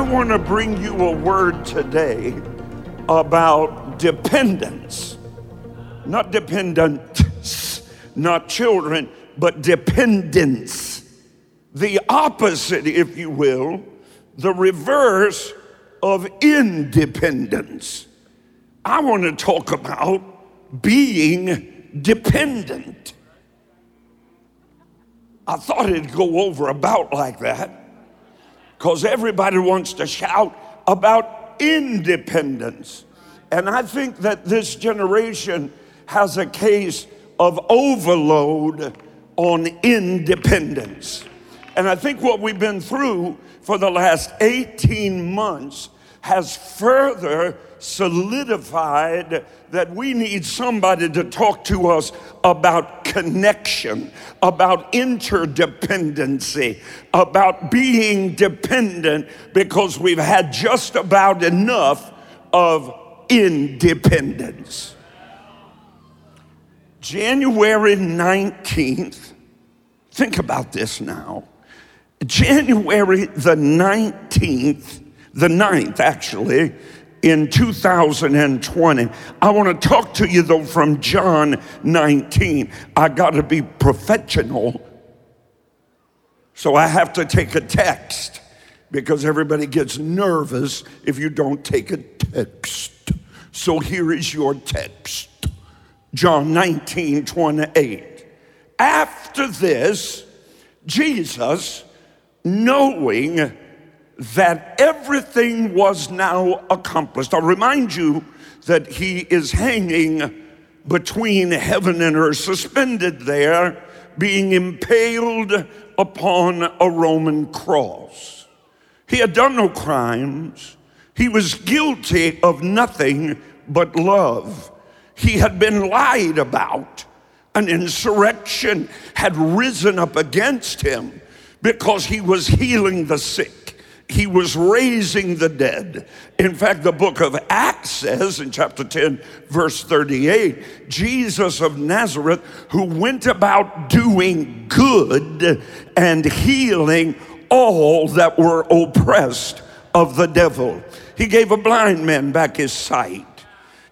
I want to bring you a word today about dependence. Not dependents, not children, but dependence. The opposite, if you will, the reverse of independence. I want to talk about being dependent. I thought it'd go over about like that because everybody wants to shout about independence. And I think that this generation has a case of overload on independence. And I think what we've been through for the last 18 months has further solidified that we need somebody to talk to us about connection, about interdependency, about being dependent, because we've had just about enough of independence. January 19th, think about this now. January the 19th, the 9th actually, in 2020. I want to talk to you though from John 19. I got to be professional, so I have to take a text because everybody gets nervous if you don't take a text. So here is your text. John 19:28. After this, Jesus, knowing that everything was now accomplished. I'll remind you that he is hanging between heaven and earth, suspended there, being impaled upon a Roman cross. He had done no crimes. He was guilty of nothing but love. He had been lied about. An insurrection had risen up against him because he was healing the sick. He was raising the dead. In fact, the book of Acts says in chapter 10, verse 38, Jesus of Nazareth, who went about doing good and healing all that were oppressed of the devil. He gave a blind man back his sight.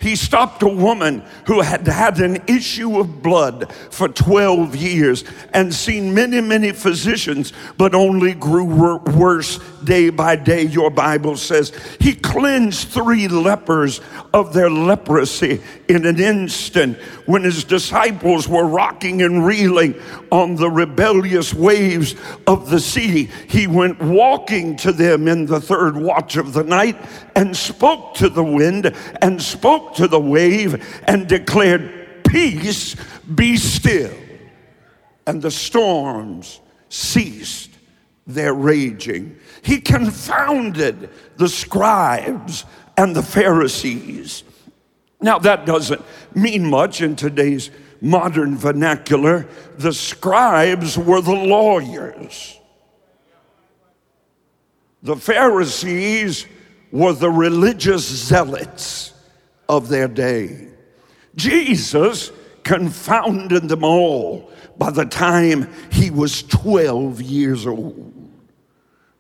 He stopped a woman who had had an issue of blood for 12 years and seen many, many physicians, but only grew worse day by day, your Bible says. He cleansed 3 lepers of their leprosy in an instant. When his disciples were rocking and reeling on the rebellious waves of the sea, he went walking to them in the third watch of the night and spoke to the wind and spoke to the wave and declared, "Peace, be still." And the storms ceased their raging. He confounded the scribes and the Pharisees. Now, that doesn't mean much in today's modern vernacular. The scribes were the lawyers. The Pharisees were the religious zealots of their day. Jesus confounded them all by the time he was 12 years old.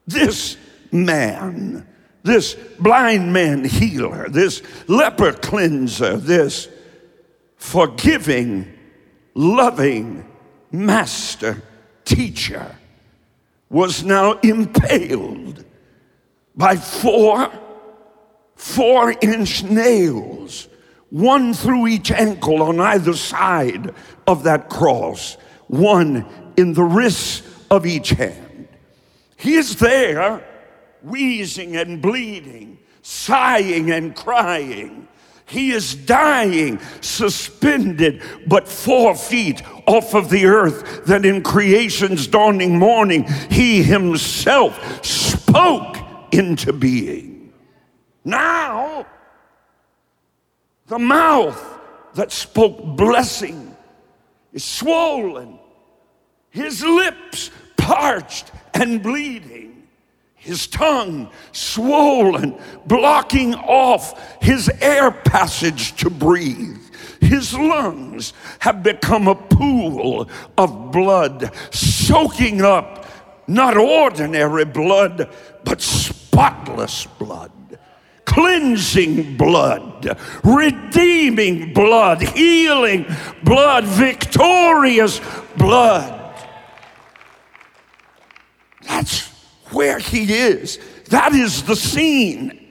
This man, this blind man healer, this leper cleanser, this forgiving, loving master teacher was now impaled by 4 four-inch nails, one through each ankle on either side of that cross, one in the wrists of each hand. He is there, wheezing and bleeding, sighing and crying. He is dying, suspended, but 4 feet off of the earth, that in creation's dawning morning, he himself spoke into being. Now, the mouth that spoke blessing is swollen, his lips parched and bleeding, his tongue swollen, blocking off his air passage to breathe. His lungs have become a pool of blood, soaking up not ordinary blood, but spotless blood, cleansing blood, redeeming blood, healing blood, victorious blood. That's where he is. That is the scene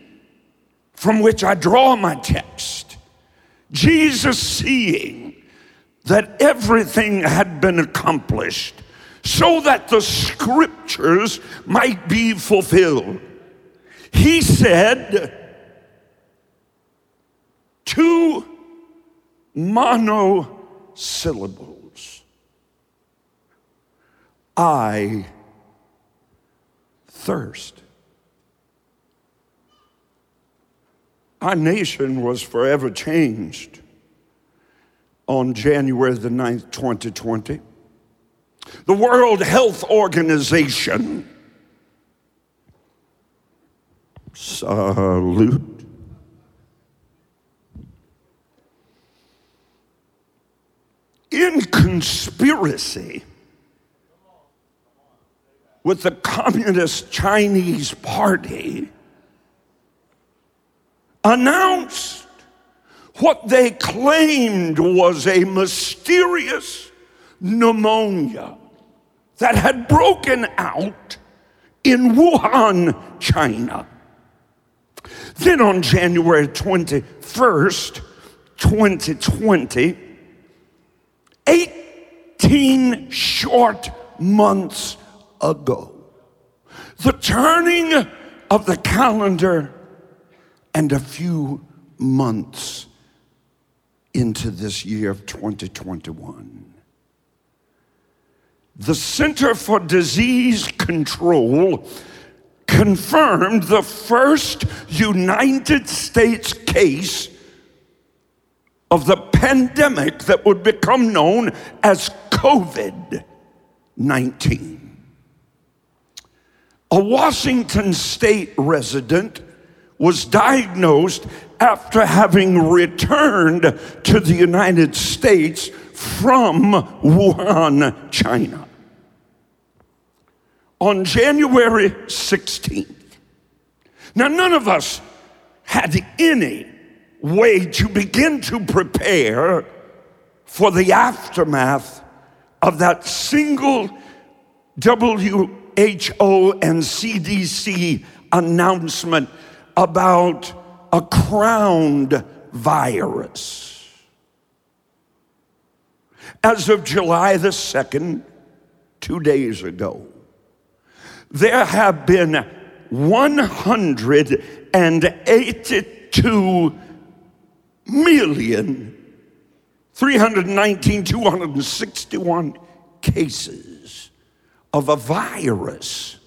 from which I draw my text. Jesus, seeing that everything had been accomplished so that the scriptures might be fulfilled, he said two monosyllables: I thirst. Our nation was forever changed on January the 9th, 2020. The World Health Organization, salute, in conspiracy with the Communist Chinese Party, announced what they claimed was a mysterious pneumonia that had broken out in Wuhan, China. Then on January 21st, 2020, 18 short months ago, the turning of the calendar and a few months into this year of 2021, the Center for Disease Control confirmed the first United States case of the pandemic that would become known as COVID-19. A Washington state resident was diagnosed after having returned to the United States from Wuhan, China. On January 16th, now none of us had any way to begin to prepare for the aftermath of that single WHO and CDC announcement about a crowned virus. As of July the 2nd, 2 days ago, there have been 182,319,261 cases of a virus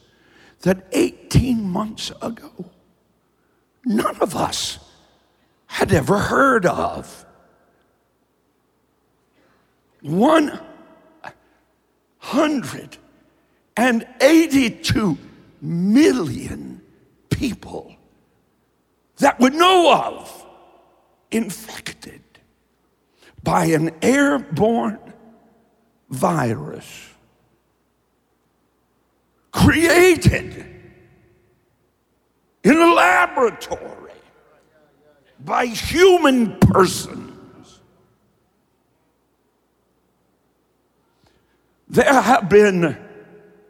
that 18 months ago none of us had ever heard of. 182 million people that we know of infected by an airborne virus created in a laboratory by human persons. There have been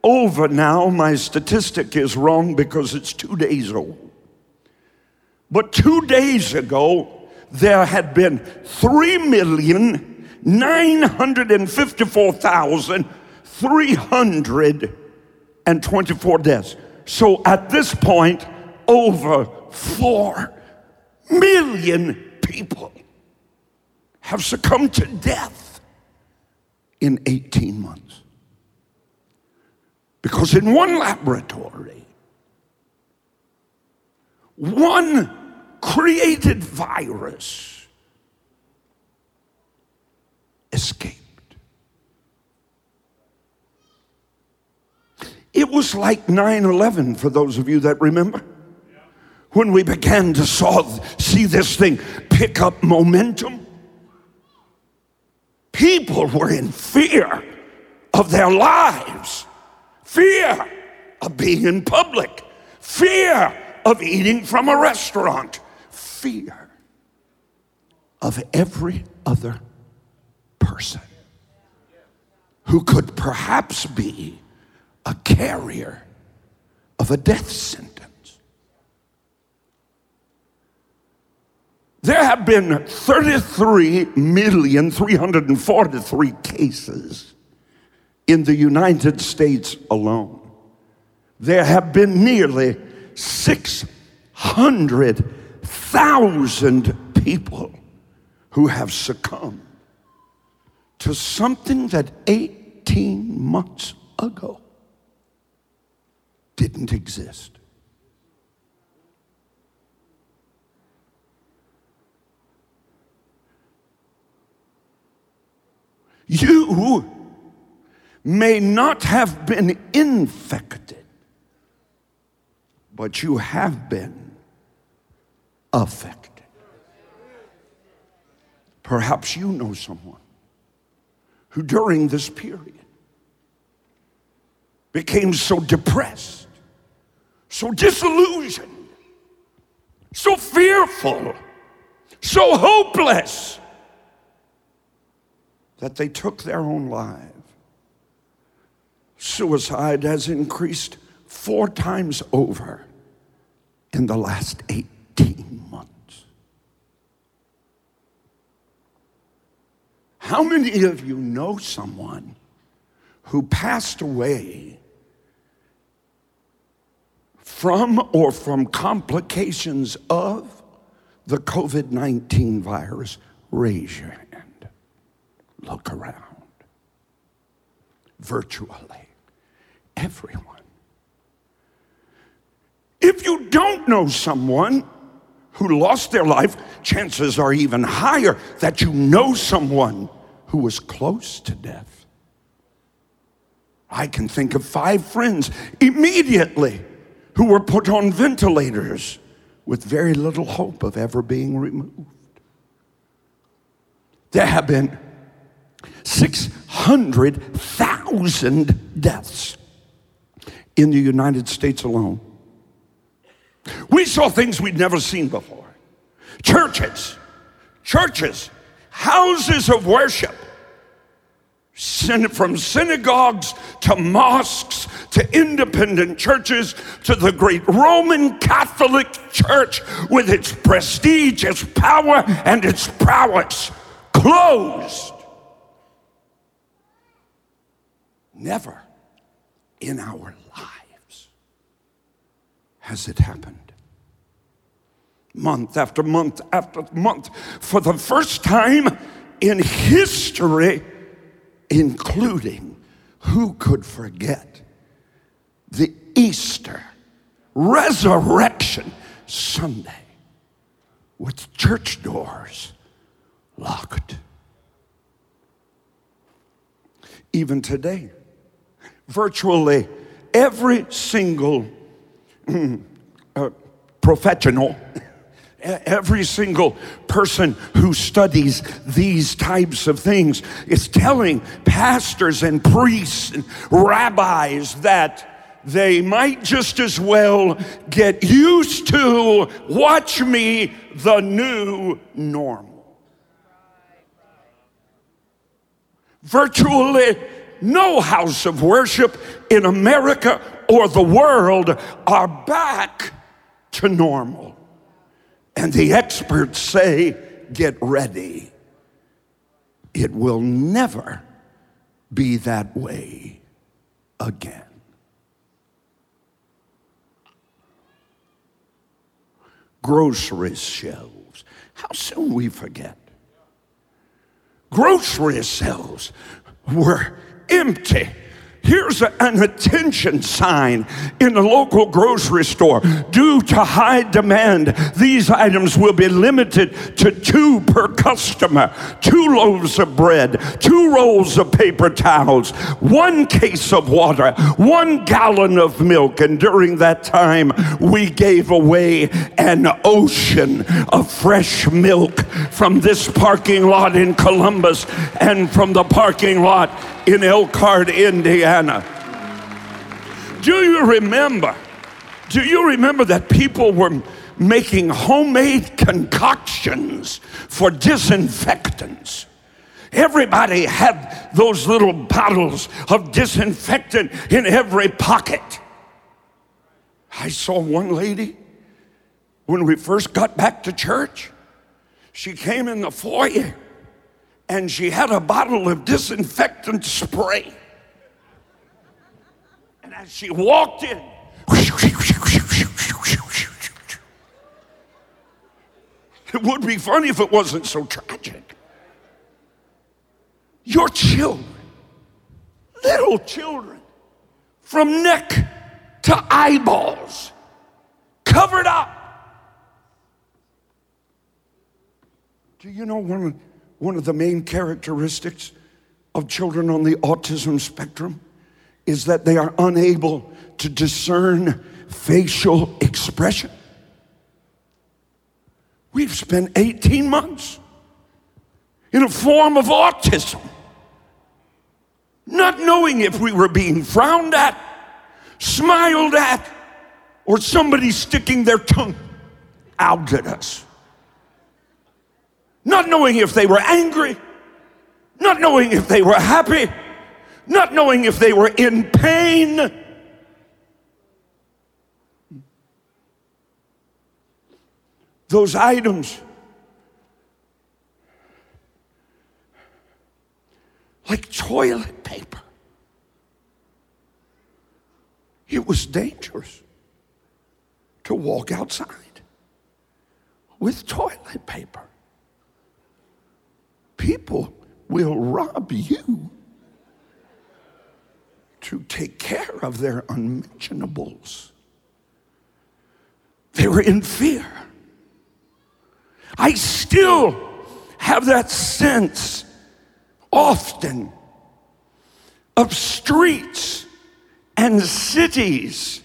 over now, my statistic is wrong because it's 2 days old, but 2 days ago, there had been 3,954,324 deaths. So at this point, over 4 million people have succumbed to death in 18 months. Because in one laboratory, one created virus escaped. It was like 9/11 for those of you that remember, when we began to see this thing pick up momentum. People were in fear of their lives, fear of being in public, fear of eating from a restaurant, fear of every other person who could perhaps be a carrier of a death sentence. There have been 33,343 cases in the United States alone. There have been nearly 600,000 people who have succumbed to something that 18 months ago didn't exist. You may not have been infected, but you have been affected. Perhaps you know someone who during this period became so depressed, so disillusioned, so fearful, so hopeless, that they took their own lives. Suicide has increased 4 times over in the last 18 months. How many of you know someone who passed away from or from complications of the COVID-19 virus? Raise your hand. Look around. Virtually everyone. If you don't know someone who lost their life, chances are even higher that you know someone who was close to death. I can think of 5 friends immediately who were put on ventilators with very little hope of ever being removed. There have been 600,000 deaths in the United States alone. We saw things we'd never seen before. Churches, houses of worship, from synagogues to mosques to independent churches to the great Roman Catholic Church with its prestige, its power, and its prowess, closed. Never in our lives has it happened. Month after month after month, for the first time in history, including, who could forget, the Easter Resurrection Sunday with church doors locked. Even today, virtually every single professional, every single person who studies these types of things is telling pastors and priests and rabbis that they might just as well get used to, watch me, the new normal. Virtually no house of worship in America or the world are back to normal. And the experts say, get ready. It will never be that way again. Grocery shelves. How soon we forget. Grocery shelves were empty. Here's an attention sign in the local grocery store. Due to high demand, these items will be limited to 2 per customer. 2 loaves of bread, 2 rolls of paper towels, 1 case of water, 1 gallon of milk. And during that time, we gave away an ocean of fresh milk from this parking lot in Columbus and from the parking lot in Elkhart, Indiana. Do you remember Do you remember that people were making homemade concoctions for disinfectants? Everybody had those little bottles of disinfectant in every pocket. I saw one lady when we first got back to church. She came in the foyer and she had a bottle of disinfectant spray. And as she walked in, it would be funny if it wasn't so tragic. Your children, little children, from neck to eyeballs, covered up. Do you know one of the main characteristics of children on the autism spectrum is that they are unable to discern facial expression? We've spent 18 months in a form of autism, not knowing if we were being frowned at, smiled at, or somebody sticking their tongue out at us. Not knowing if they were angry, not knowing if they were happy, not knowing if they were in pain. Those items, like toilet paper. It was dangerous to walk outside with toilet paper. People will rob you to take care of their unmentionables. They were in fear. I still have that sense often of streets and cities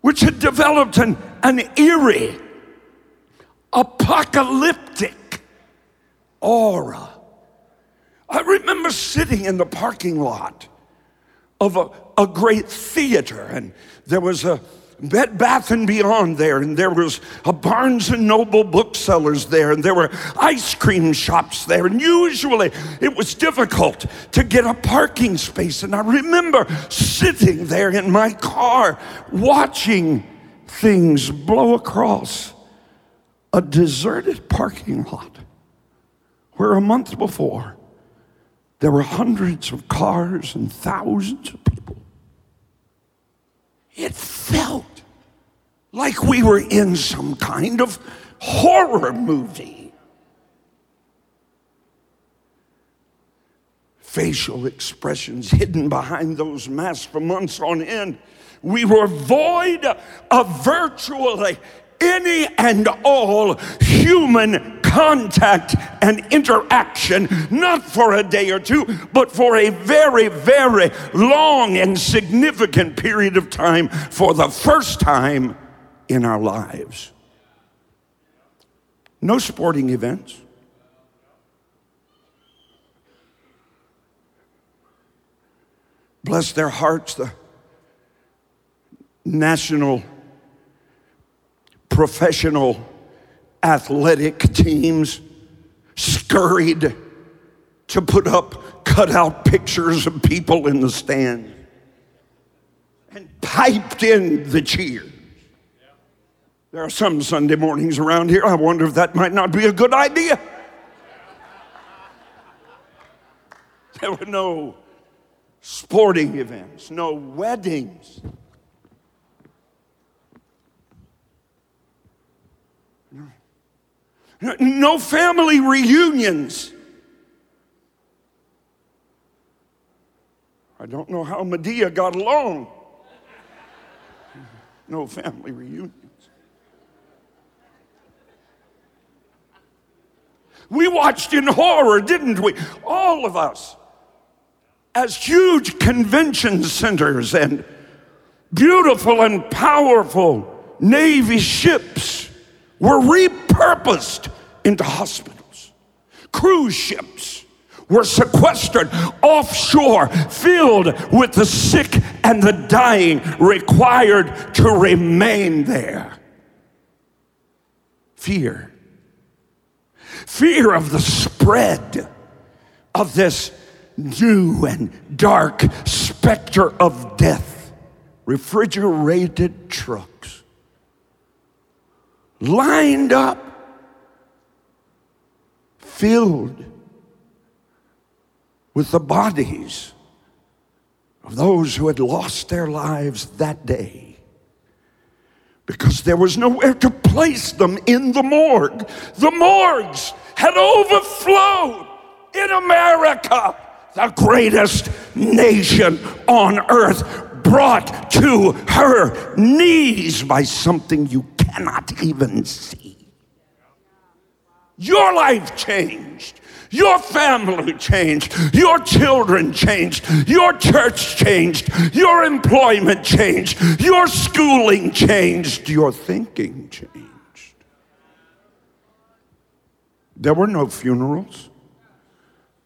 which had developed an eerie, apocalyptic aura. I remember sitting in the parking lot of a great theater, and there was a Bed Bath & Beyond there, and there was a Barnes & Noble booksellers there, and there were ice cream shops there, and usually it was difficult to get a parking space. And I remember sitting there in my car watching things blow across a deserted parking lot where a month before there were hundreds of cars and thousands of people. It felt like we were in some kind of horror movie. Facial expressions hidden behind those masks for months on end. We were void of virtually any and all human contact and interaction, not for a day or two, but for a very, very long and significant period of time, for the first time in our lives. No sporting events. Bless their hearts, the national professional athletic teams scurried to put up cutout pictures of people in the stands and piped in the cheers. There are some Sunday mornings around here, I wonder if that might not be a good idea. There were no sporting events, no weddings. No family reunions. I don't know how Medea got along. No family reunions. We watched in horror, didn't we? All of us, as huge convention centers and beautiful and powerful Navy ships were repurposed into hospitals, cruise ships, were sequestered offshore, filled with the sick and the dying, required to remain there. Fear. Fear of the spread of this new and dark specter of death. Refrigerated trucks lined up, filled with the bodies of those who had lost their lives that day, because there was nowhere to place them in the morgue. The morgues had overflowed in America, the greatest nation on earth, brought to her knees by something you cannot even see. Your life changed. Your family changed. Your children changed. Your church changed. Your employment changed. Your schooling changed. Your thinking changed. There were no funerals.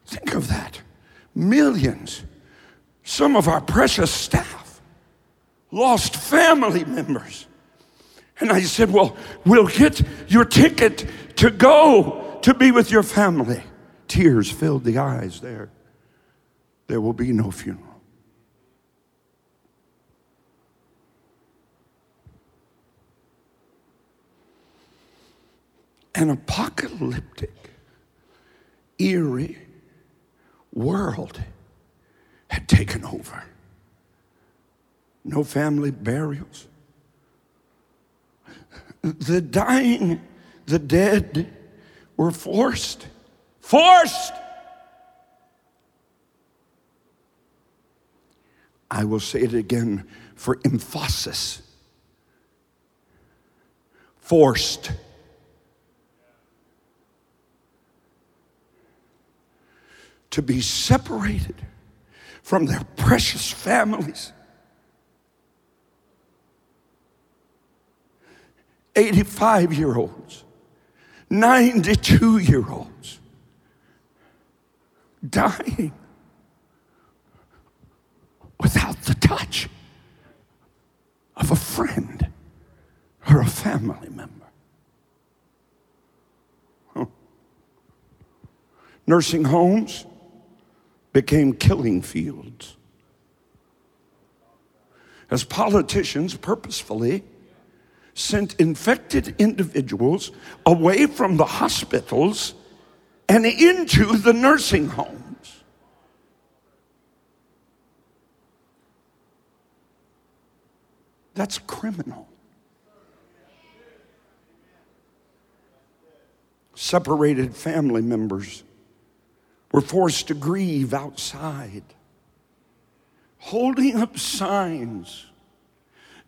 Think of that. Millions. Some of our precious staff lost family members. And I said, well, we'll get your ticket to go to be with your family. Tears filled the eyes there. There will be no funeral. An apocalyptic, eerie world had taken over. No family burials. The dying, the dead were forced. I will say it again for emphasis. Forced. To be separated from their precious families. 85-year-olds, 92-year-olds, dying without the touch of a friend or a family member. Nursing homes became killing fields as politicians purposefully sent infected individuals away from the hospitals and into the nursing homes. That's criminal. Separated family members were forced to grieve outside, holding up signs,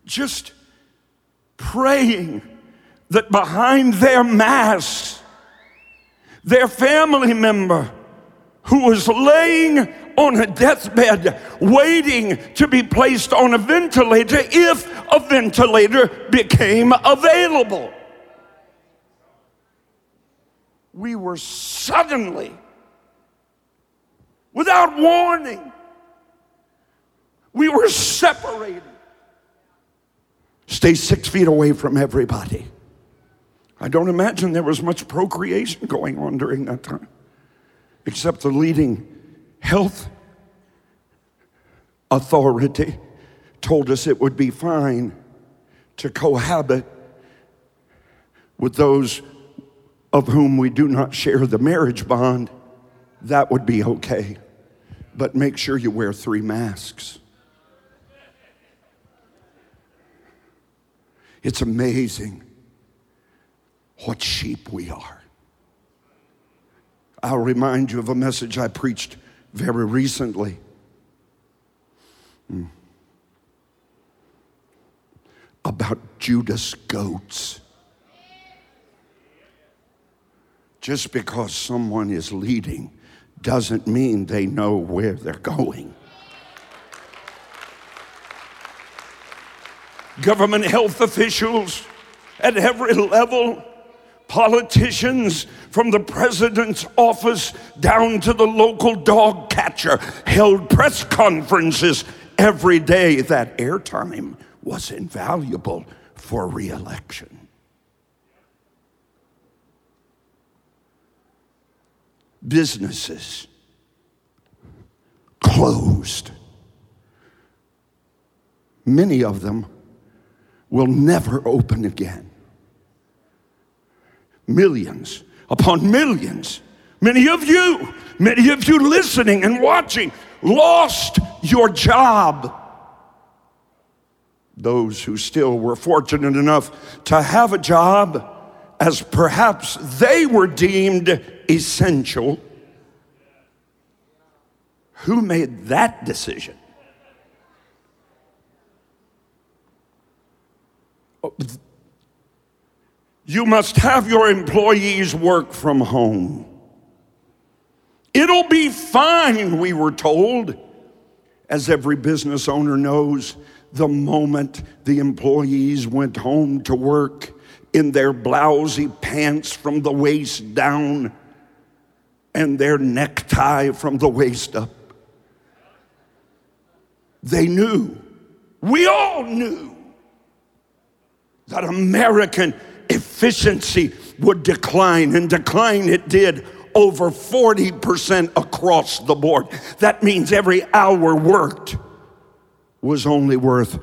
just praying that behind their masks, their family member who was laying on a deathbed waiting to be placed on a ventilator if a ventilator became available. We were suddenly, without warning, we were separated. Stay 6 feet away from everybody. I don't imagine there was much procreation going on during that time, except the leading health authority told us it would be fine to cohabit with those of whom we do not share the marriage bond. That would be okay, but make sure you wear 3 masks. It's amazing what sheep we are. I'll remind you of a message I preached very recently. About Judas goats. Just because someone is leading doesn't mean they know where they're going. Government health officials at every level Politicians from the president's office down to the local dog catcher held press conferences every day. That airtime was invaluable for re-election. Businesses closed. Many of them will never open again. Millions upon millions, many of you listening and watching, lost your job. Those who still were fortunate enough to have a job, as perhaps they were deemed essential. Who made that decision? You must have your employees work from home. It'll be fine, we were told. As every business owner knows, the moment the employees went home to work in their blousy pants from the waist down and their necktie from the waist up, they knew, we all knew, that American efficiency would decline, and decline it did over 40% across the board. That means every hour worked was only worth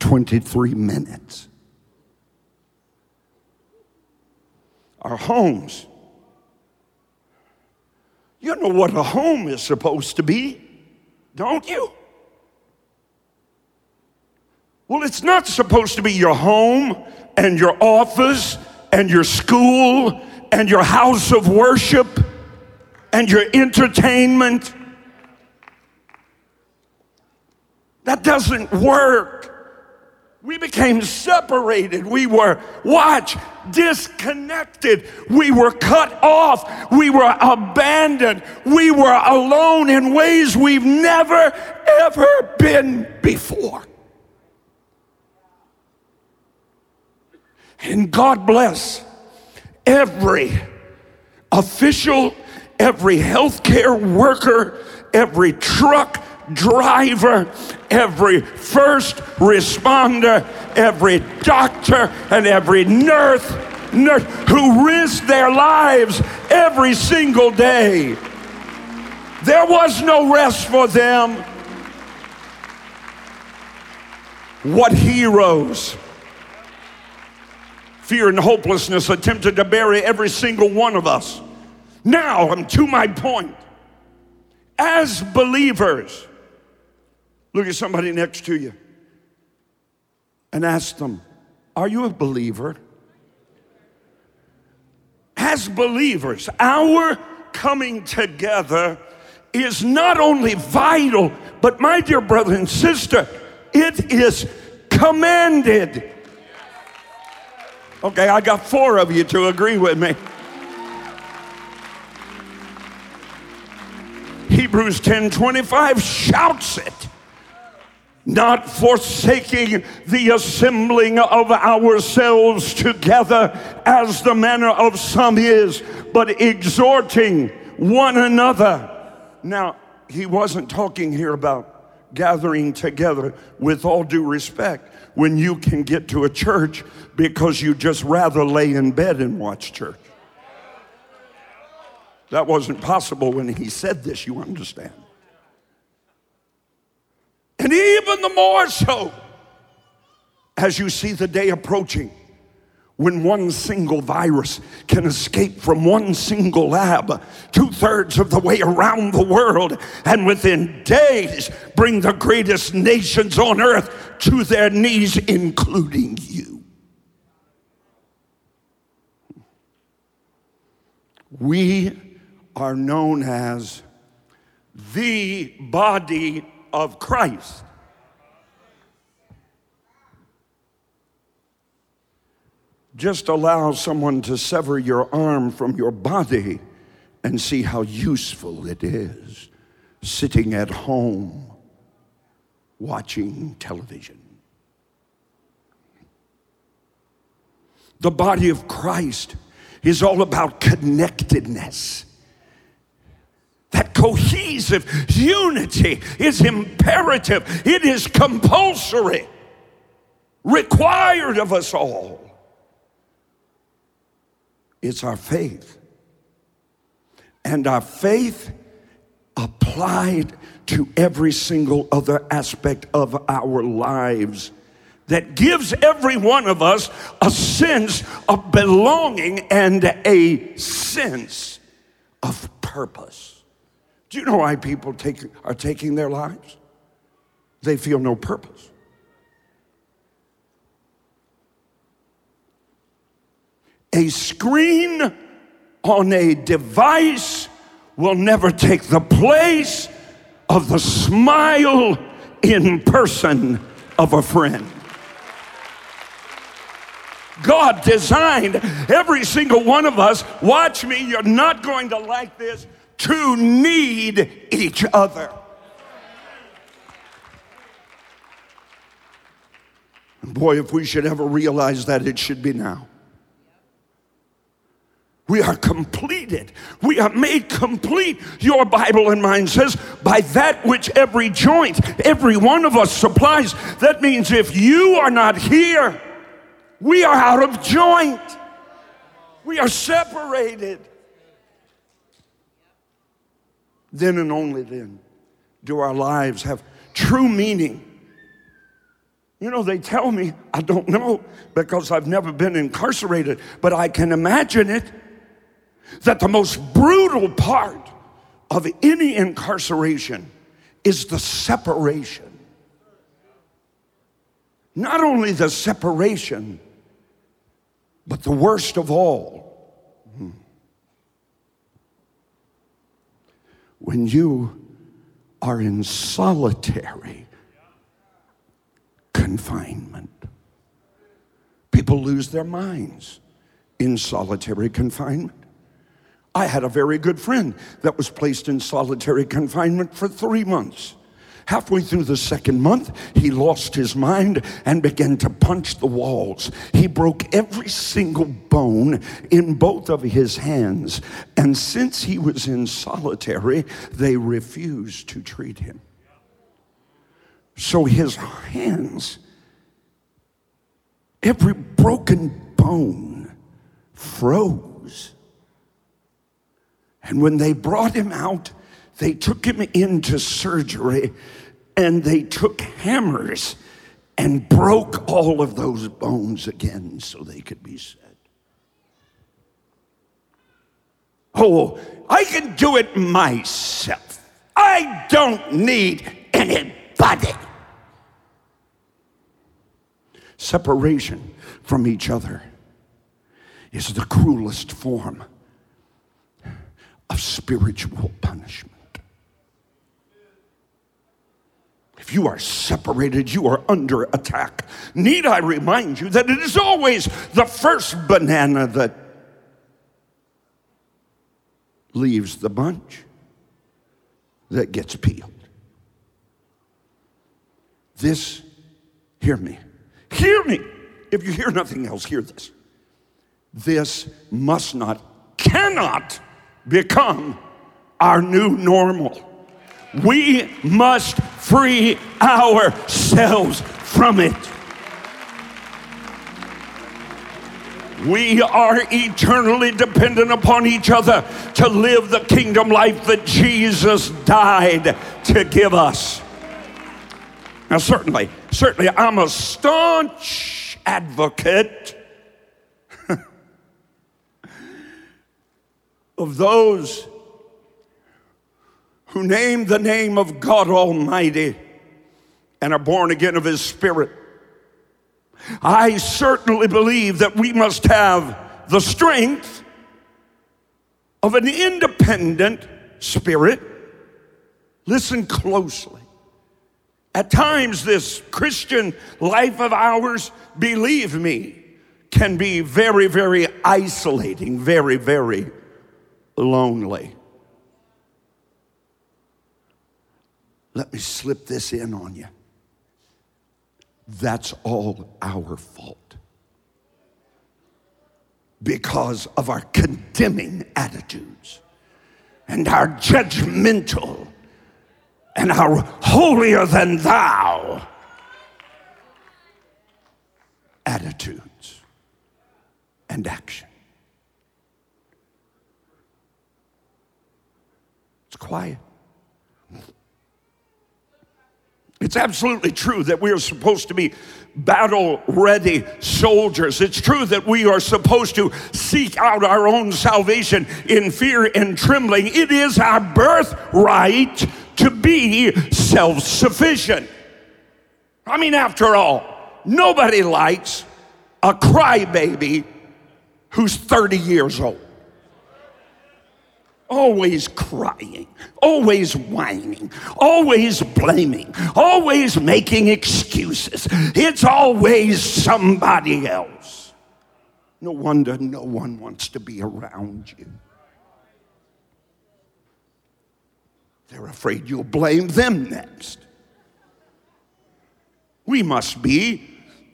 23 minutes. Our homes. You know what a home is supposed to be, don't you? Well, it's not supposed to be your home and your office and your school and your house of worship and your entertainment. That doesn't work. We became separated. We were, watch, disconnected. We were cut off. We were abandoned. We were alone in ways we've never, ever been before. And God bless every official, every healthcare worker, every truck driver, every first responder, every doctor, and every nurse who risked their lives every single day. There was no rest for them. What heroes! Fear and hopelessness attempted to bury every single one of us. Now, I'm to my point. As believers, look at somebody next to you and ask them, are you a believer? As believers, our coming together is not only vital, but my dear brother and sister, it is commanded. Okay, I got four of you to agree with me. Hebrews 10:25 shouts it. Not forsaking the assembling of ourselves together as the manner of some is, but exhorting one another. Now, he wasn't talking here about gathering together with all due respect. When you can get to a church because you just rather lay in bed and watch church. That wasn't possible when he said this, you understand. And even the more so, as you see the day approaching when one single virus can escape from one single lab, 2/3 of the way around the world, and within days bring the greatest nations on earth to their knees, including you. We are known as the body of Christ. Just allow someone to sever your arm from your body and see how useful it is sitting at home watching television. The body of Christ is all about connectedness. That cohesive unity is imperative. It is compulsory, required of us all. It's our faith. And our faith applied to every single other aspect of our lives that gives every one of us a sense of belonging and a sense of purpose. Do you know why people are taking their lives? They feel no purpose. A screen on a device will never take the place of the smile in person of a friend. God designed every single one of us, watch me, you're not going to like this, to need each other. And boy, if we should ever realize that, it should be now. We are completed. We are made complete, your Bible and mine says, by that which every joint, every one of us supplies. That means if you are not here, we are out of joint. We are separated. Then and only then do our lives have true meaning. You know, they tell me, I don't know because I've never been incarcerated, but I can imagine it, that the most brutal part of any incarceration is the separation. Not only the separation, but the worst of all, when you are in solitary confinement. People lose their minds in solitary confinement. I had a very good friend that was placed in solitary confinement for 3 months. Halfway through the second month, he lost his mind and began to punch the walls. He broke every single bone in both of his hands. And since he was in solitary, they refused to treat him. So his hands, every broken bone froze. And when they brought him out, they took him into surgery and they took hammers and broke all of those bones again so they could be set. Oh, I can do it myself. I don't need anybody. Separation from each other is the cruelest form of spiritual punishment. If you are separated, you are under attack. Need I remind you that it is always the first banana that leaves the bunch that gets peeled. This, hear me. If you hear nothing else, hear this. This must not, cannot become our new normal. We must free ourselves from it. We are eternally dependent upon each other to live the kingdom life that Jesus died to give us. Now, certainly, I'm a staunch advocate of those who name the name of God Almighty and are born again of His Spirit. I certainly believe that we must have the strength of an independent spirit. Listen closely. At times, this Christian life of ours, believe me, can be very, very isolating, very, very lonely. Let me slip this in on you. That's all our fault. because of our condemning attitudes and our judgmental and our holier than thou attitudes and action. It's quiet. It's absolutely true that we are supposed to be battle-ready soldiers. It's true that we are supposed to seek out our own salvation in fear and trembling. It is our birthright to be self-sufficient. I mean, after all, nobody likes a crybaby who's 30 years old. Always crying, always whining, always blaming, always making excuses. It's always somebody else. No wonder no one wants to be around you. They're afraid you'll blame them next. We must be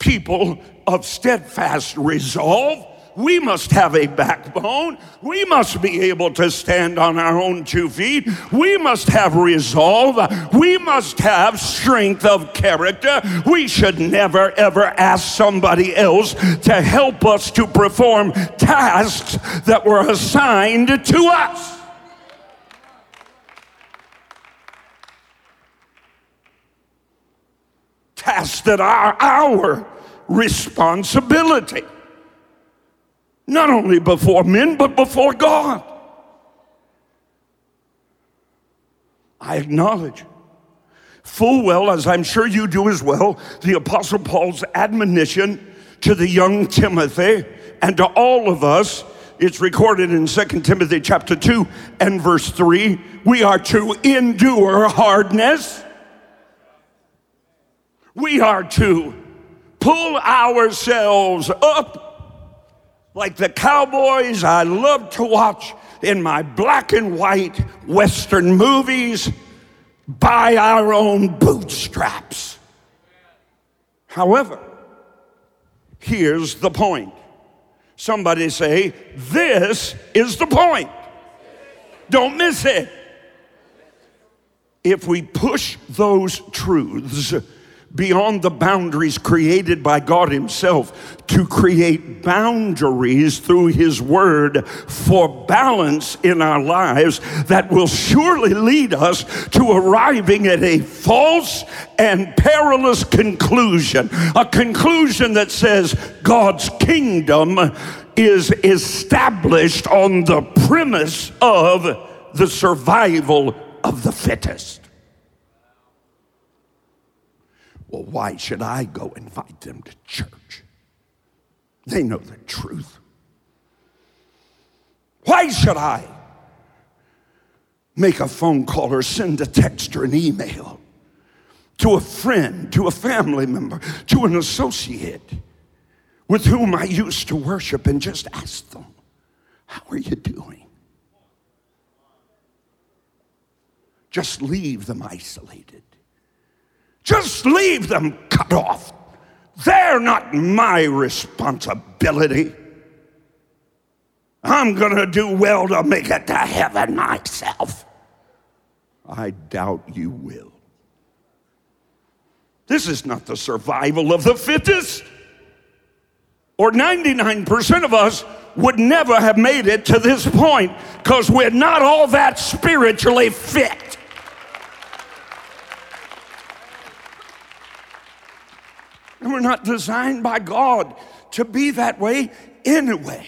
people of steadfast resolve. We must have a backbone. We must be able to stand on our own two feet. We must have resolve. We must have strength of character. We should never, ever ask somebody else to help us to perform tasks that were assigned to us. Tasks that are our responsibility. Not only before men, but before God. I acknowledge, full well, as I'm sure you do as well, the Apostle Paul's admonition to the young Timothy and to all of us. It's recorded in 2 Timothy chapter 2 and verse 3. We are to endure hardness. We are to pull ourselves up. Like the cowboys I love to watch in my black and white Western movies, by our own bootstraps. However, here's the point. Somebody say, this is the point. Don't miss it. If we push those truths beyond the boundaries created by God Himself to create boundaries through His Word for balance in our lives, that will surely lead us to arriving at a false and perilous conclusion, a conclusion that says God's kingdom is established on the premise of the survival of the fittest. Well, why should I go invite them to church? They know the truth. Why should I make a phone call or send a text or an email to a friend, to a family member, to an associate with whom I used to worship, and just ask them, how are you doing? Just leave them isolated. Just leave them cut off. They're not my responsibility. I'm going to do well to make it to heaven myself. I doubt you will. This is not the survival of the fittest. Or 99% of us would never have made it to this point, because we're not all that spiritually fit. And we're not designed by God to be that way anyway.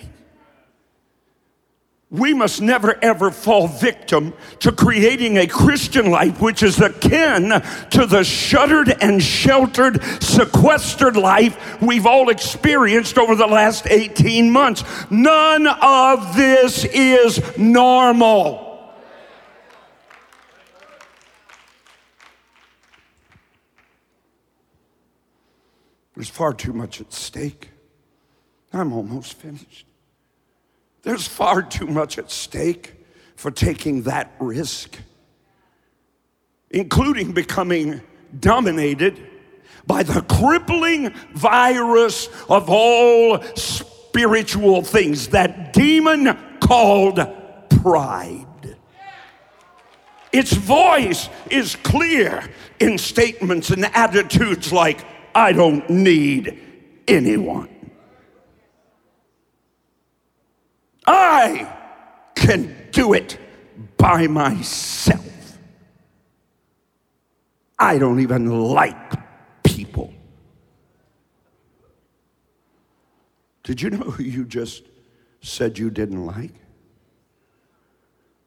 We must never, ever fall victim to creating a Christian life which is akin to the shuttered and sheltered, sequestered life we've all experienced over the last 18 months. None of this is normal. There's far too much at stake. I'm almost finished. There's far too much at stake for taking that risk, including becoming dominated by the crippling virus of all spiritual things, that demon called pride. Its voice is clear in statements and attitudes like, I don't need anyone. I can do it by myself. I don't even like people. Did you know who you just said you didn't like?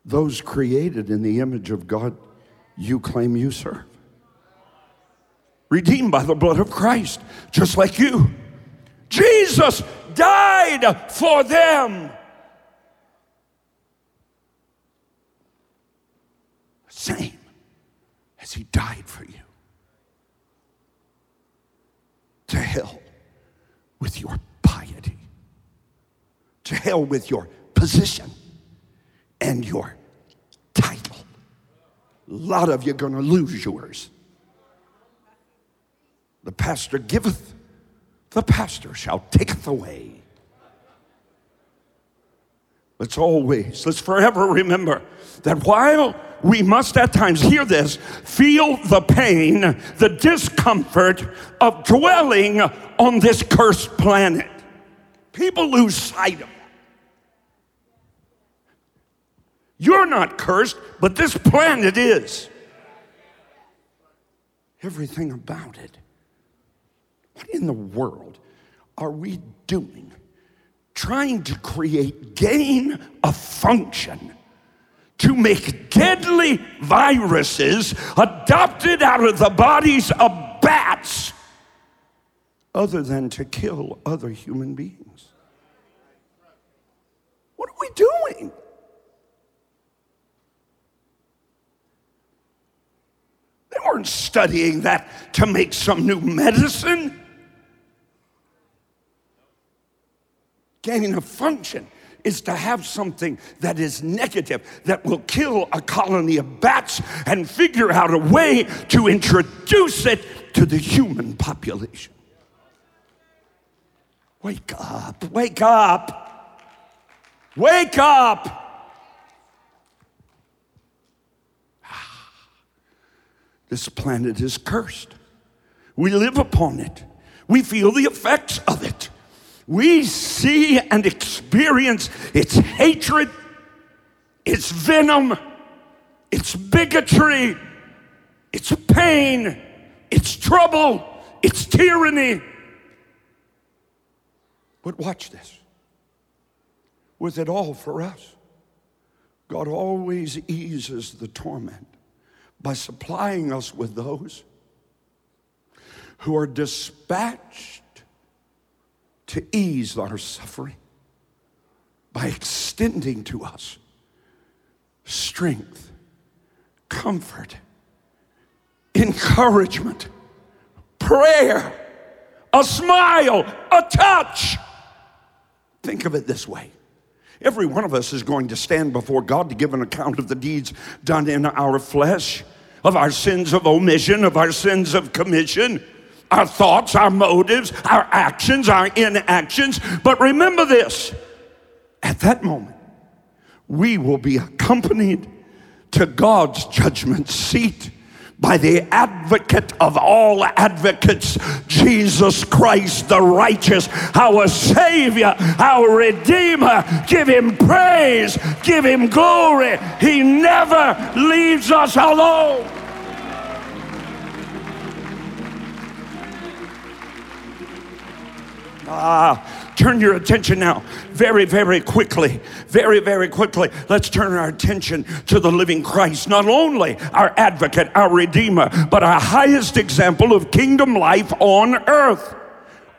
Those created in the image of God you claim you serve. Redeemed by the blood of Christ, just like you. Jesus died for them. Same as he died for you. To hell with your piety. To hell with your position. And your title. A lot of you are going to lose yours. The pastor giveth, the pastor shall taketh away. Let's forever remember that while we must at times, hear this, feel the pain, the discomfort of dwelling on this cursed planet. People lose sight of it. You're not cursed, but this planet is. Everything about it. What in the world are we doing? Trying to create gain of function to make deadly viruses adopted out of the bodies of bats other than to kill other human beings. What are we doing? They weren't studying that to make some new medicine. Gain of function is to have something that is negative, that will kill a colony of bats, and figure out a way to introduce it to the human population. Wake up, wake up, wake up. This planet is cursed. We live upon it. We feel the effects of it. We see and experience its hatred, its venom, its bigotry, its pain, its trouble, its tyranny. But watch this. With it all for us, God always eases the torment by supplying us with those who are dispatched to ease our suffering by extending to us strength, comfort, encouragement, prayer, a smile, a touch. Think of it this way. Every one of us is going to stand before God to give an account of the deeds done in our flesh, of our sins of omission, of our sins of commission, our thoughts, our motives, our actions, our inactions. But remember this, at that moment, we will be accompanied to God's judgment seat by the advocate of all advocates, Jesus Christ the righteous, our Savior, our Redeemer. Give him praise, give him glory. He never leaves us alone. Turn your attention now, very, very quickly. Let's turn our attention to the living Christ, not only our advocate, our redeemer, but our highest example of kingdom life on earth.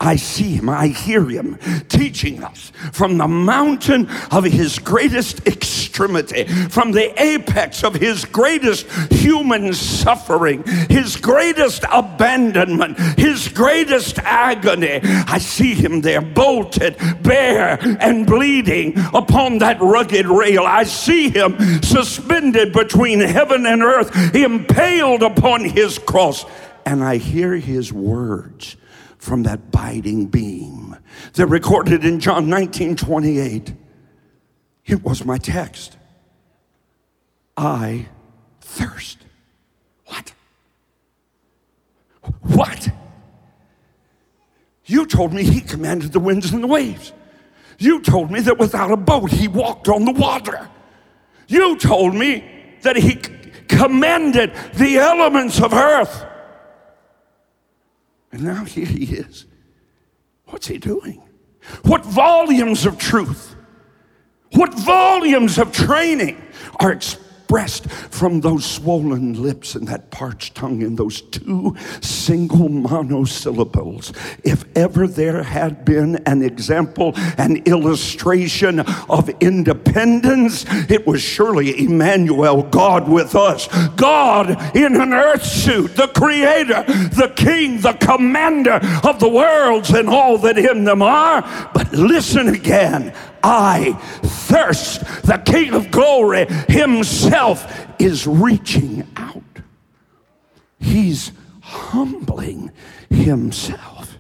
I see him, I hear him teaching us from the mountain of his greatest extremity, from the apex of his greatest human suffering, his greatest abandonment, his greatest agony. I see him there, bolted, bare, and bleeding upon that rugged rail. I see him suspended between heaven and earth, impaled upon his cross, and I hear his words from that biting beam. They're recorded in John 19:28. It was my text. I thirst. What? You told me he commanded the winds and the waves. You told me that without a boat, he walked on the water. You told me that he commanded the elements of earth. And now here he is. What's he doing? What volumes of truth, what volumes of training are expressed from those swollen lips and that parched tongue in those two single monosyllables. If ever there had been an example, an illustration of independence, it was surely Emmanuel, God with us. God in an earth suit, the creator, the king, the commander of the worlds and all that in them are. But listen again. I thirst. The King of Glory himself is reaching out. He's humbling himself.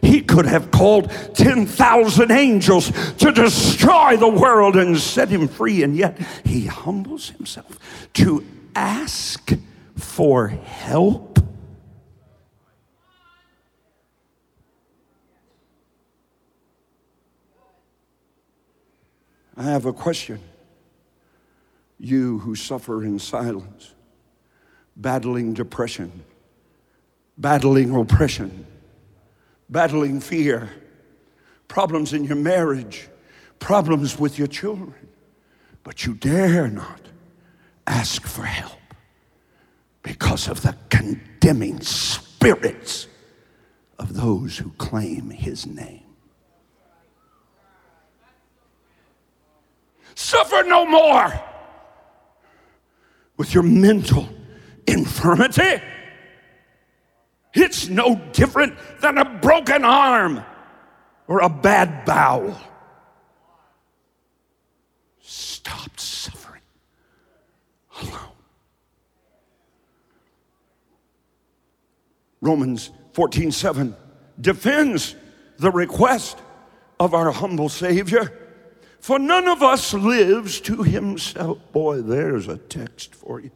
He could have called 10,000 angels to destroy the world and set him free, and yet he humbles himself to ask for help. I have a question. You who suffer in silence, battling depression, battling oppression, battling fear, problems in your marriage, problems with your children, but you dare not ask for help because of the condemning spirits of those who claim his name. Suffer no more with your mental infirmity. It's no different than a broken arm or a bad bowel. Stop suffering alone. Romans 14:7 defends the request of our humble Savior. For none of us lives to himself. Boy, there's a text for you.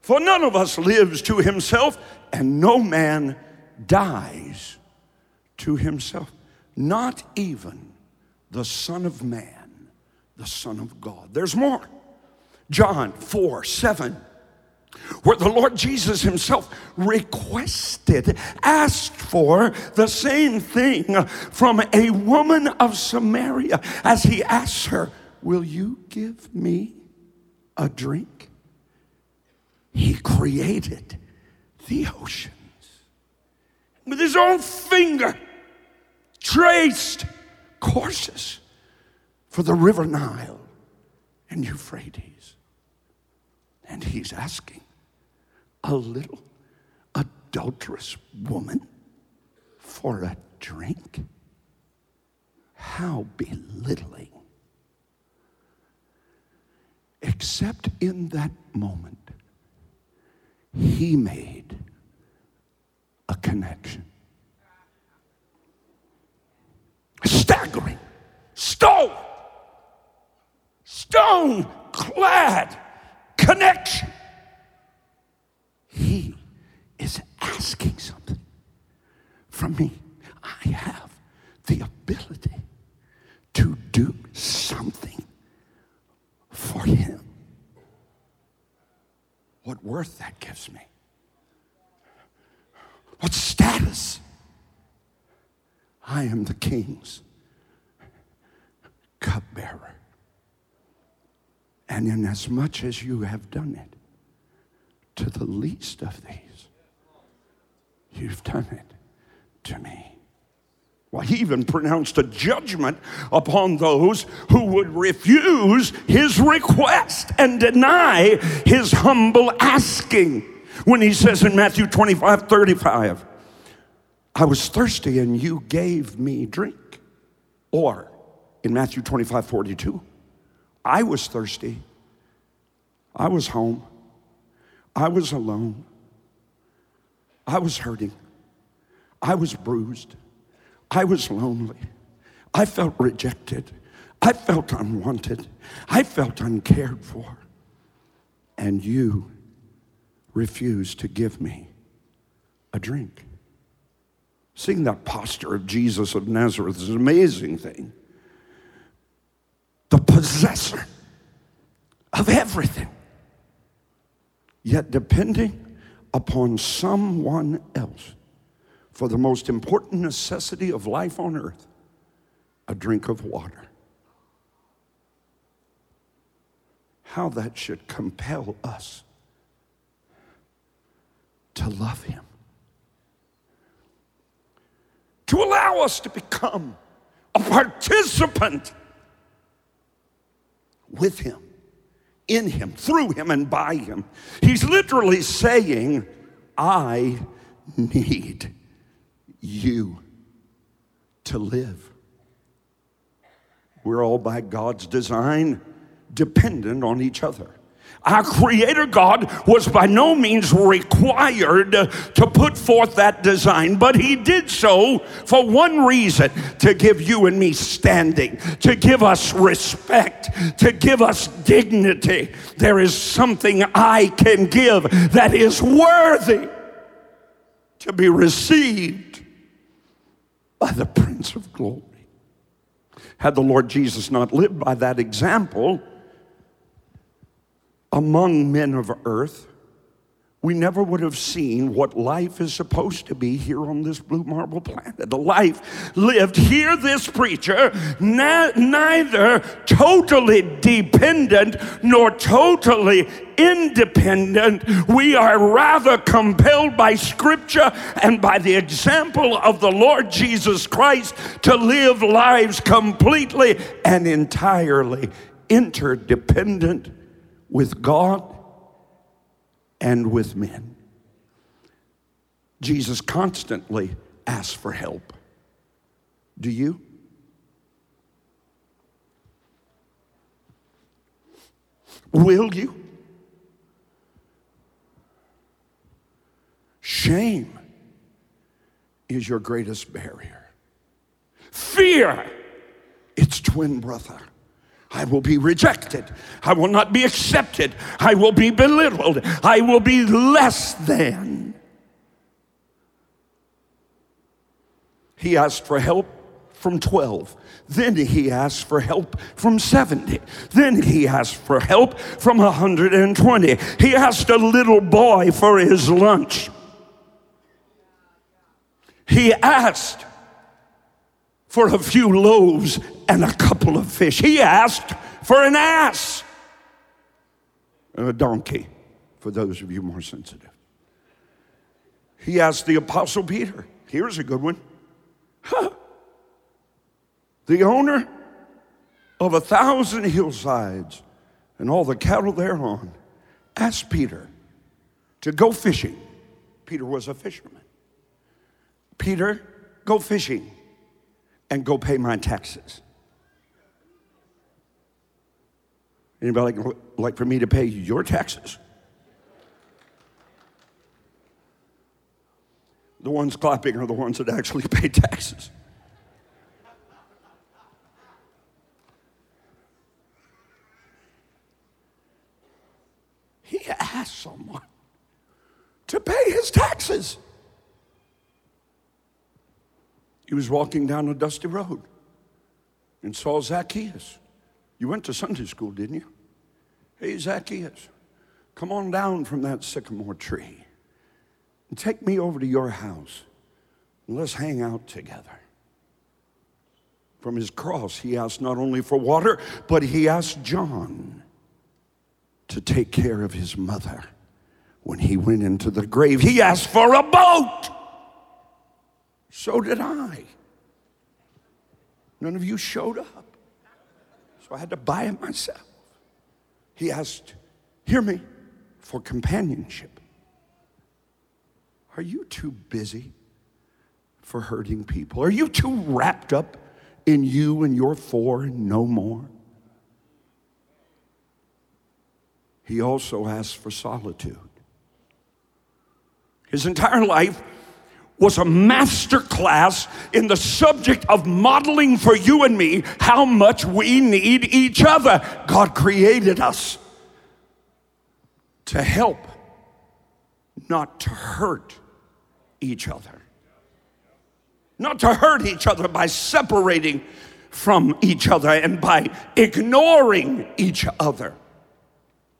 For none of us lives to himself, and no man dies to himself. Not even the Son of Man, the Son of God. There's more. John 4:7, where the Lord Jesus himself asked for the same thing from a woman of Samaria as he asked her, will you give me a drink? He created the oceans. With his own finger, traced courses for the river Nile and Euphrates. And he's asking a little adulterous woman for a drink? How belittling. Except in that moment, he made a connection. Staggering, stone-clad connection. He is asking something from me. I have the ability to do something for him. What worth that gives me. What status. I am the king's cupbearer. And inasmuch as you have done it to the least of these, you've done it to me. Well, he even pronounced a judgment upon those who would refuse his request and deny his humble asking. When he says in Matthew 25:35, I was thirsty and you gave me drink. Or in Matthew 25:42, I was thirsty, I was home, I was alone, I was hurting, I was bruised. I was lonely. I felt rejected. I felt unwanted. I felt uncared for. And you refused to give me a drink. Seeing that posture of Jesus of Nazareth is an amazing thing. The possessor of everything, yet depending upon someone else for the most important necessity of life on earth, a drink of water. How that should compel us to love him, to allow us to become a participant with him, in him, through him, and by him. He's literally saying, I need you to live. We're all by God's design dependent on each other. Our Creator God was by no means required to put forth that design, but he did so for one reason: to give you and me standing, to give us respect, to give us dignity. There is something I can give that is worthy to be received by the Prince of Glory. Had the Lord Jesus not lived by that example among men of earth, we never would have seen what life is supposed to be here on this blue marble planet. The life lived, hear this preacher, neither totally dependent nor totally independent. We are rather compelled by Scripture and by the example of the Lord Jesus Christ to live lives completely and entirely interdependent with God and with men. Jesus constantly asks for help. Do you? Will you? Shame is your greatest barrier. Fear, its twin brother. I will be rejected. I will not be accepted. I will be belittled. I will be less than. He asked for help from 12. Then he asked for help from 70. Then he asked for help from 120. He asked a little boy for his lunch. He asked for a few loaves and a couple of fish. He asked for an ass and a donkey, for those of you more sensitive. He asked the Apostle Peter, here's a good one, the owner of 1,000 hillsides and all the cattle thereon, asked Peter to go fishing. Peter was a fisherman. Peter, go fishing and go pay my taxes. Anybody like for me to pay your taxes? The ones clapping are the ones that actually pay taxes. He asked someone to pay his taxes. He was walking down a dusty road and saw Zacchaeus. You went to Sunday school, didn't you? Hey, Zacchaeus, come on down from that sycamore tree and take me over to your house and let's hang out together. From his cross, he asked not only for water, but he asked John to take care of his mother when he went into the grave. He asked for a boat. So did I. None of you showed up. So I had to buy it myself. He asked, hear me, for companionship. Are you too busy for hurting people? Are you too wrapped up in you and your for and no more? He also asked for solitude. His entire life was a masterclass in the subject of modeling for you and me how much we need each other. God created us to help, not to hurt each other. Not to hurt each other by separating from each other and by ignoring each other.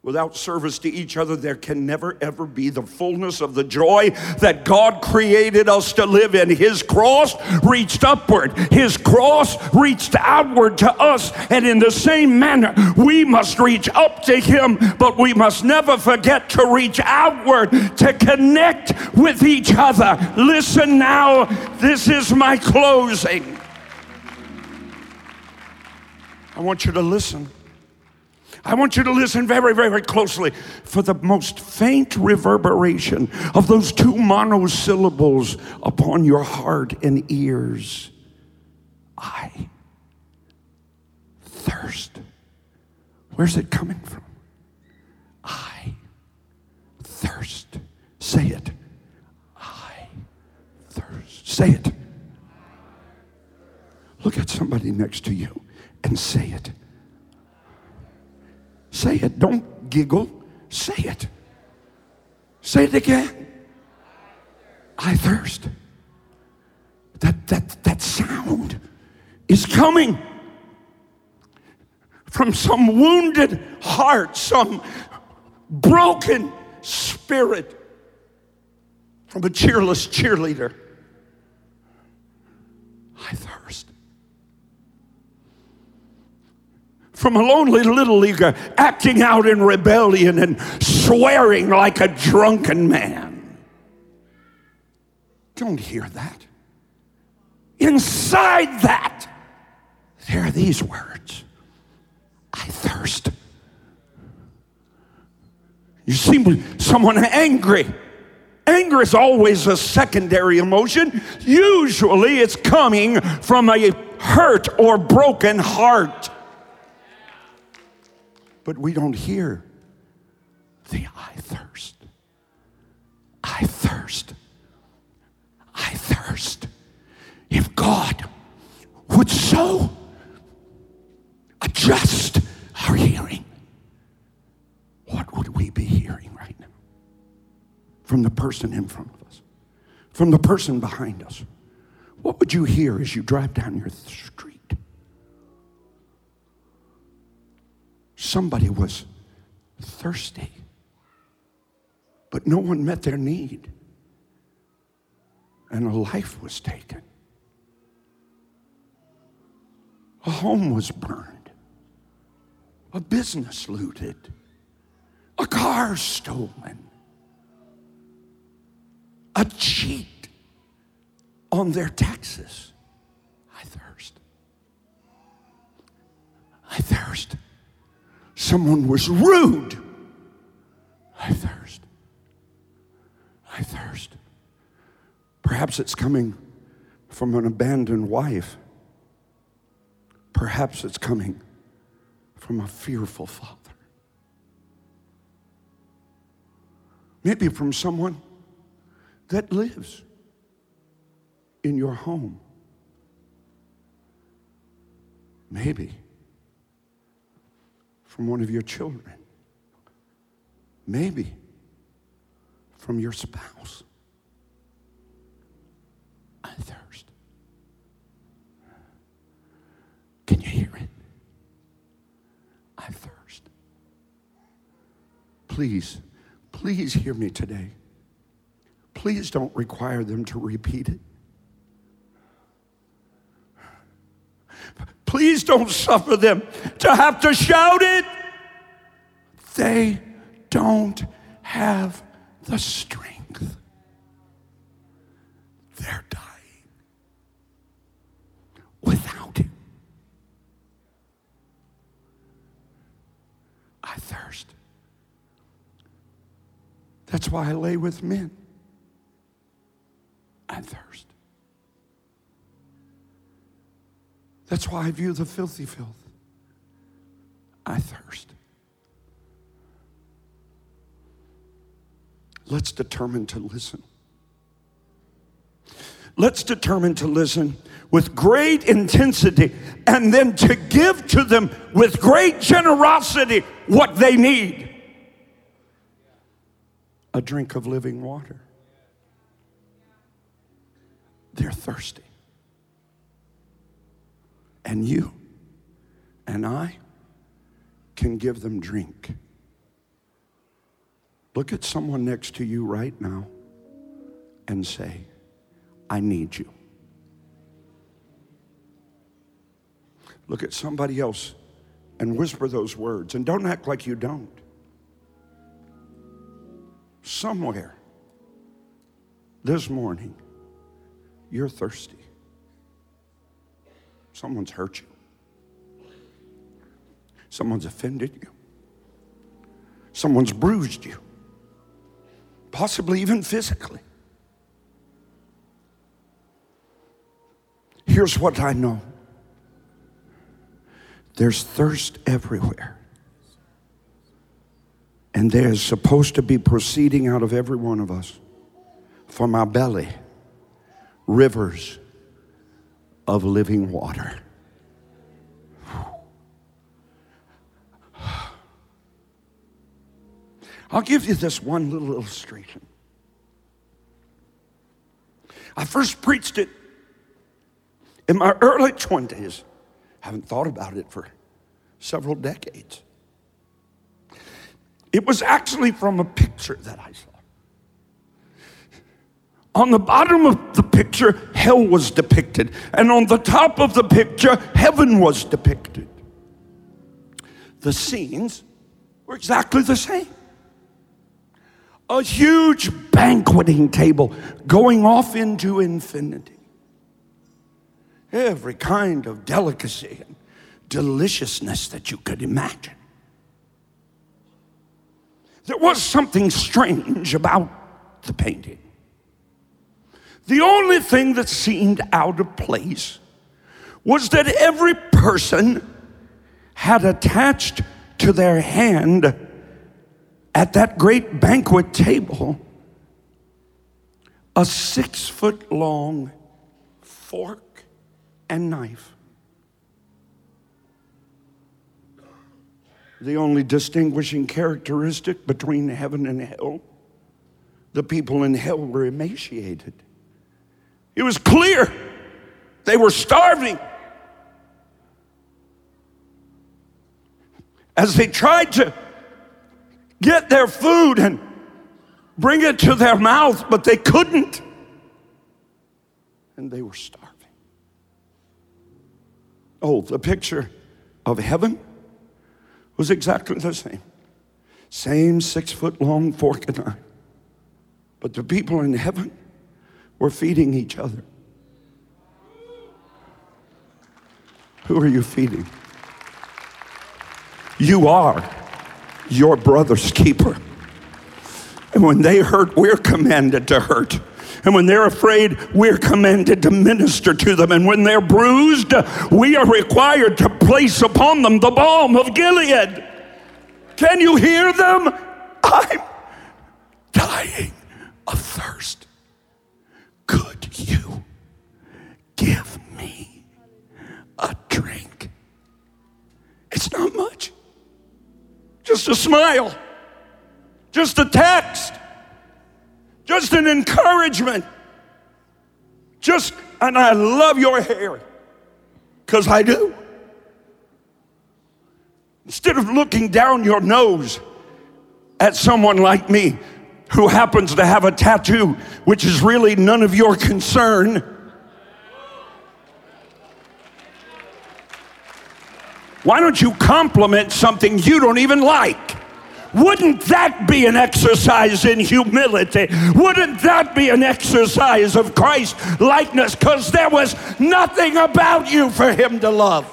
Without service to each other, there can never, ever be the fullness of the joy that God created us to live in. His cross reached upward. His cross reached outward to us. And in the same manner, we must reach up to Him, but we must never forget to reach outward, to connect with each other. Listen now, this is my closing. I want you to listen. I want you to listen very, very closely for the most faint reverberation of those two monosyllables upon your heart and ears. I thirst. Where's it coming from? I thirst. Say it. I thirst. Say it. Look at somebody next to you and say it. Say it. Don't giggle. Say it. Say it again. I thirst. That sound is coming from some wounded heart, some broken spirit, from a cheerless cheerleader. I thirst. From a lonely little leaguer acting out in rebellion and swearing like a drunken man. Don't hear that. Inside that, there are these words. I thirst. You see someone angry. Anger is always a secondary emotion. Usually it's coming from a hurt or broken heart. But we don't hear the I thirst. I thirst. I thirst. If God would so adjust our hearing, what would we be hearing right now? From the person in front of us, from the person behind us. What would you hear as you drive down your street? Somebody was thirsty, but no one met their need, and a life was taken. A home was burned, a business looted, a car stolen, a cheat on their taxes. I thirst. I thirst. Someone was rude. I thirst. I thirst. Perhaps it's coming from an abandoned wife. Perhaps it's coming from a fearful father. Maybe from someone that lives in your home. Maybe from one of your children, maybe from your spouse. I thirst. Can you hear it? I thirst. Please, please hear me today. Please don't require them to repeat it. Please don't suffer them to have to shout it. They don't have the strength. They're dying without it. I thirst. That's why I lay with men. I thirst. That's why I view the filthy filth. I thirst. Let's determine to listen. Let's determine to listen with great intensity and then to give to them with great generosity what they need. A drink of living water. They're thirsty. And you and I can give them drink. Look at someone next to you right now and say, I need you. Look at somebody else and whisper those words, and don't act like you don't. Somewhere this morning, you're thirsty. Someone's hurt you. Someone's offended you. Someone's bruised you. Possibly even physically. Here's what I know. There's thirst everywhere. And there is supposed to be proceeding out of every one of us, from our belly, rivers of living water. I'll give you this one little illustration. I first preached it in my early 20s. I haven't thought about it for several decades. It was actually from a picture that I saw. On the bottom of the picture, hell was depicted. And on the top of the picture, heaven was depicted. The scenes were exactly the same. A huge banqueting table going off into infinity. Every kind of delicacy and deliciousness that you could imagine. There was something strange about the painting. The only thing that seemed out of place was that every person had attached to their hand at that great banquet table a 6-foot long fork and knife. The only distinguishing characteristic between heaven and hell, the people in hell were emaciated. It was clear they were starving. As they tried to get their food and bring it to their mouth, but they couldn't, and they were starving. Oh, the picture of heaven was exactly the same. Same 6-foot long fork and knife. But the people in heaven were feeding each other. Who are you feeding? You are your brother's keeper. And when they hurt, we're commanded to hurt. And when they're afraid, we're commanded to minister to them. And when they're bruised, we are required to place upon them the balm of Gilead. Can you hear them? I'm dying of thirst. Could you give me a drink? It's not much. Just a smile. Just a text. Just an encouragement. Just, and I love your hair, because I do. Instead of looking down your nose at someone like me who happens to have a tattoo, which is really none of your concern, why don't you compliment something you don't even like? Wouldn't that be an exercise in humility? Wouldn't that be an exercise of Christ likeness? Because there was nothing about you for him to love.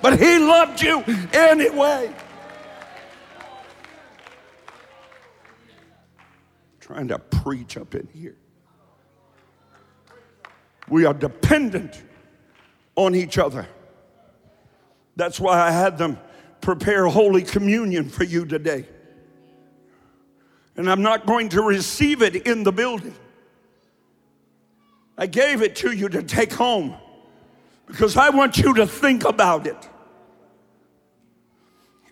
But he loved you anyway. Trying to preach up in here. We are dependent on each other. That's why I had them prepare Holy Communion for you today. And I'm not going to receive it in the building. I gave it to you to take home because I want you to think about it.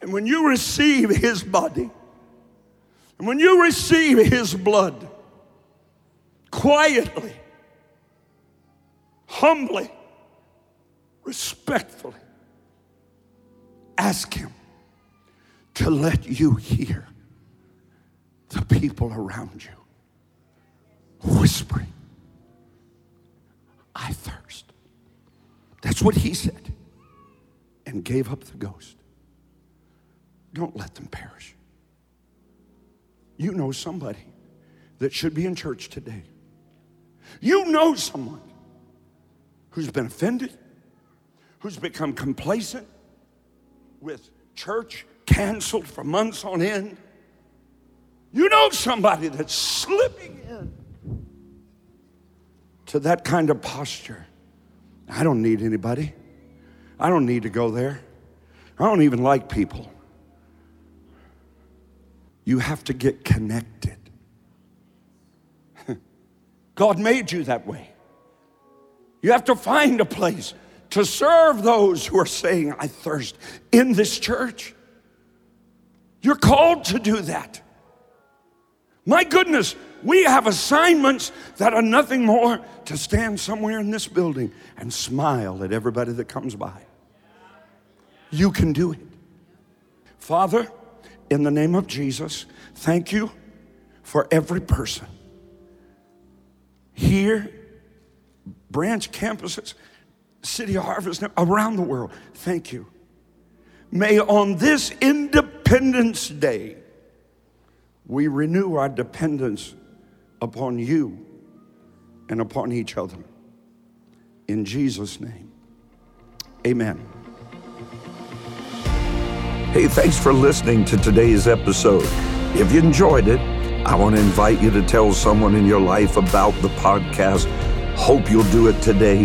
And when you receive his body, and when you receive his blood, quietly, humbly, respectfully, ask him to let you hear the people around you whispering, I thirst. That's what he said, and gave up the ghost. Don't let them perish. You know somebody that should be in church today. You know someone who's been offended, who's become complacent with church canceled for months on end. You know somebody that's slipping in to that kind of posture. I don't need anybody. I don't need to go there. I don't even like people. You have to get connected. God made you that way. You have to find a place to serve those who are saying, I thirst, in this church. You're called to do that. My goodness, we have assignments that are nothing more to stand somewhere in this building and smile at everybody that comes by. You can do it. Father, in the name of Jesus, thank you for every person here, branch campuses, City of Harvest, around the world. Thank you. May on this Independence Day, we renew our dependence upon you and upon each other. In Jesus' name, amen. Hey, thanks for listening to today's episode. If you enjoyed it, I want to invite you to tell someone in your life about the podcast. Hope you'll do it today.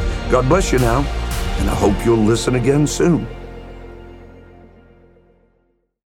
God bless you now, and I hope you'll listen again soon.